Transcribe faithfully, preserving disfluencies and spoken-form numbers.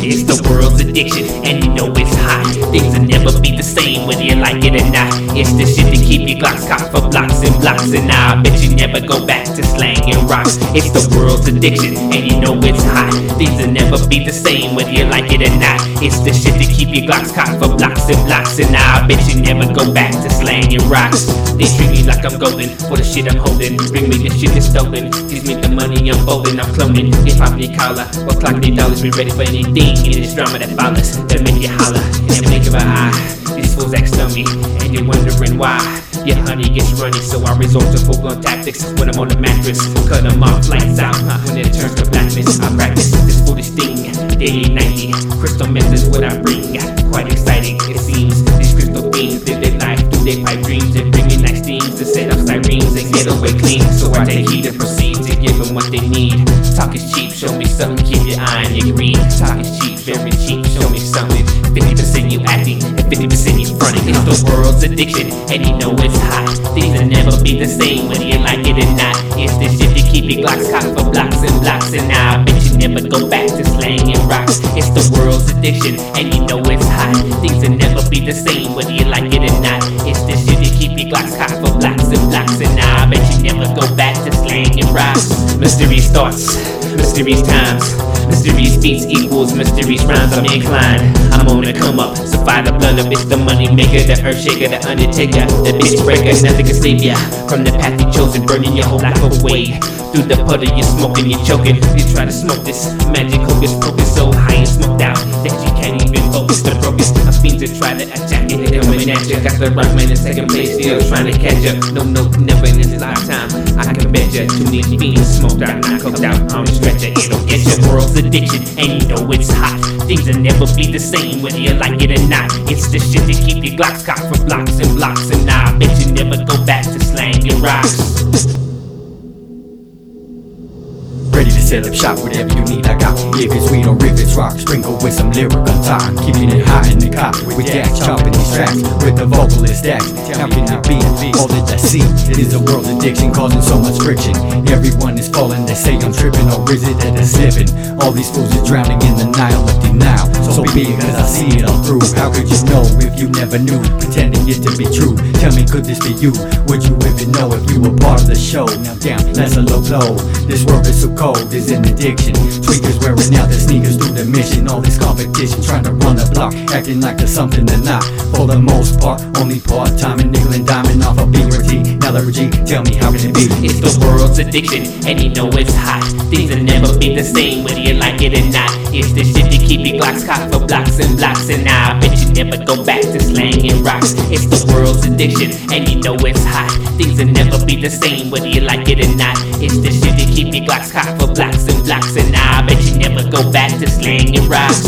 It's the world's addiction, and you know it's hot. Things will never be the same whether you like it or not. It's the shit to keep your glocks cocked for blocks and blocks, and I bet you never go back to slang and rocks. It's the world's addiction, and you know it's hot. Things will never be the same whether you like it or not. It's the shit to keep your glocks cocked for blocks and blocks, and I bet you never go back to slang and rocks. They treat me like I'm golden for the shit I'm holding. Bring me the shit that's stolen. Give me the money I'm folding. I'm cloning. If I'm your collar, what clock me dollars? Be ready for anything. In this drama that follows, that make you holler in the blink of an eye. These fools act stummy, and you're wondering why. Your honey gets runny, so I resort to full-blown tactics when I'm on the mattress. Cut them off, lights out, huh? When it turns to blackness, I practice this foolish thing. Daily ninety, crystal meth is what I bring. Quite exciting, it seems. These crystal beams live their life through their pipe dreams and bring me nice themes to set up sirens and get away clean. So I take heed and proceed to give them what they need. Talk is cheap, show me something, keep your eye on your green. Talk is cheap, very cheap, show me something. fifty percent you acting, and fifty percent you fronting. It's the world's addiction, and you know it's hot. Things will never be the same whether you like it or not. It's the shit to keep your glocks cocked for blocks and blocks, and I bet you never go back to slang and rocks. It's the world's addiction, and you know it's hot. Things will never be the same whether you like it or not. It's the shit to keep your glocks cocked for blocks and blocks, and I bet you never go back to slang and rocks. Mysterious thoughts, mysterious times, mysterious beats equals mysterious rhymes. I'm inclined, I'm on the come up, so fire the blunder. It's the money maker, the earth shaker, the undertaker, the bitch breaker. Nothing can save ya from the path you chosen, burning your whole life away. Through the puddle you're smoking, you're choking. You try to smoke this magic hocus pocus, so high and smoked out that you can't even focus. The focus of fiends that try to attack it, they're coming at ya. Got the rock man in second place, still trying to catch ya. No, no, never in this lifetime. I can bet ya too many fiends smoked out, not coked out. I'm a stretcher, it'll get ya. World's addiction, and you know it's hot. Things will never be the same whether you like it or not. It's the shit to keep your glocks cocked for blocks and blocks, and I bet you never go back to slang and rocks. Ready to set up shop, whatever you need, I got. Rivets, we don't rivets, rock, sprinkle with some lyrical time. Keeping it hot in the cop with Jack, chopping these tracks with the vocalist acts. Counting the beat, all that I see is a world addiction causing so much friction. Everyone is falling, they say I'm tripping, or is it that they're slipping? All these fools are drowning in the Nile of denial. So be it, cause I see it all through. How could you know if you never knew? Pretending it to be true. Tell me, could this be you? Would you even know if you were part of the show? Now damn, that's a low blow. This world is so cold. Is an addiction. Tweakers wearing out their sneakers through the mission. All this competition trying to run the block, acting like there's something they're not. For the most part, only part-time and nickel and diamond off of B R T L R G, tell me how can it be? It's the world's addiction, and you know it's hot. Things will never be the same whether you like it or not. It's the shit to keep your glocks cocked for blocks and blocks, and I bet you never go back to slang and rocks. It's the world's addiction, and you know it's hot. Things will never be the same whether you like it or not. It's the shit to keep your glocks cocked for blocks and blocks, and I bet you never go back to slang and rocks.